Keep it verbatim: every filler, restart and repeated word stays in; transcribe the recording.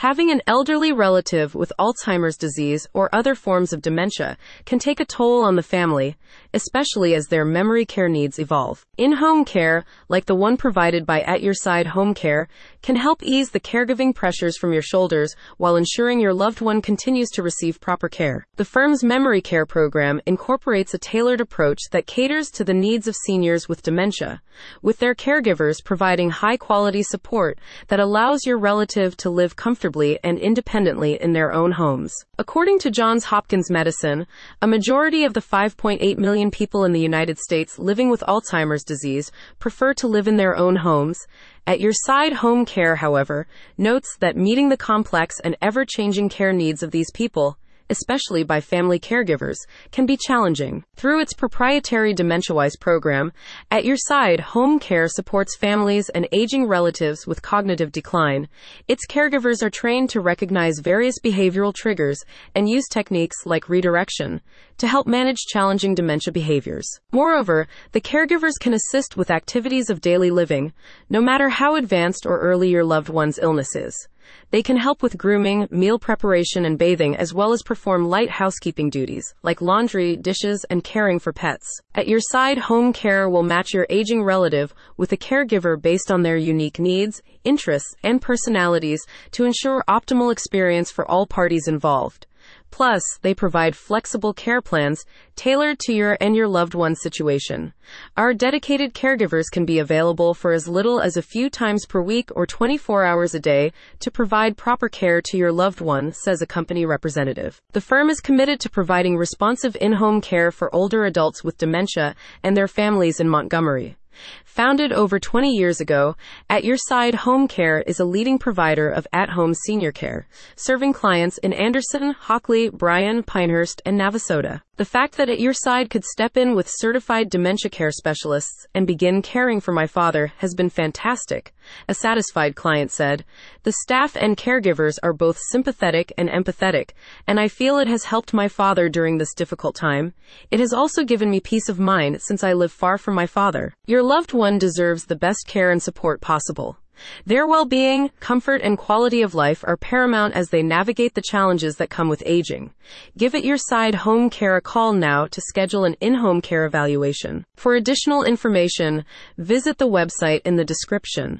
Having an elderly relative with Alzheimer's disease or other forms of dementia can take a toll on the family, especially as their memory care needs evolve. In-home care, like the one provided by At Your Side Home Care, can help ease the caregiving pressures from your shoulders while ensuring your loved one continues to receive proper care. The firm's memory care program incorporates a tailored approach that caters to the needs of seniors with dementia, with their caregivers providing high-quality support that allows your relative to live comfortably and independently in their own homes. According to Johns Hopkins Medicine, a majority of the five point eight million people in the United States living with Alzheimer's disease prefer to live in their own homes. At Your Side Home Care, however, notes that meeting the complex and ever-changing care needs of these people, especially by family caregivers, can be challenging. Through its proprietary DementiaWise program, At Your Side Home Care supports families and aging relatives with cognitive decline. Its caregivers are trained to recognize various behavioral triggers and use techniques like redirection to help manage challenging dementia behaviors. Moreover, the caregivers can assist with activities of daily living, no matter how advanced or early your loved one's illness is. They can help with grooming, meal preparation, and bathing, as well as perform light housekeeping duties, like laundry, dishes, and caring for pets. At Your Side Home Care will match your aging relative with a caregiver based on their unique needs, interests, and personalities to ensure optimal experience for all parties involved. Plus, they provide flexible care plans tailored to your and your loved one's situation. Our dedicated caregivers can be available for as little as a few times per week or twenty-four hours a day to provide proper care to your loved one, says a company representative. The firm is committed to providing responsive in-home care for older adults with dementia and their families in Montgomery. Founded over twenty years ago, At Your Side Home Care is a leading provider of at-home senior care, serving clients in Anderson, Hockley, Bryan, Pinehurst, and Navasota. The fact that At Your Side could step in with certified dementia care specialists and begin caring for my father has been fantastic, a satisfied client said. The staff and caregivers are both sympathetic and empathetic, and I feel it has helped my father during this difficult time. It has also given me peace of mind since I live far from my father. Your loved one deserves the best care and support possible. Their well-being, comfort, and quality of life are paramount as they navigate the challenges that come with aging. Give At Your Side Home Care a call now to schedule an in-home care evaluation. For additional information, visit the website in the description.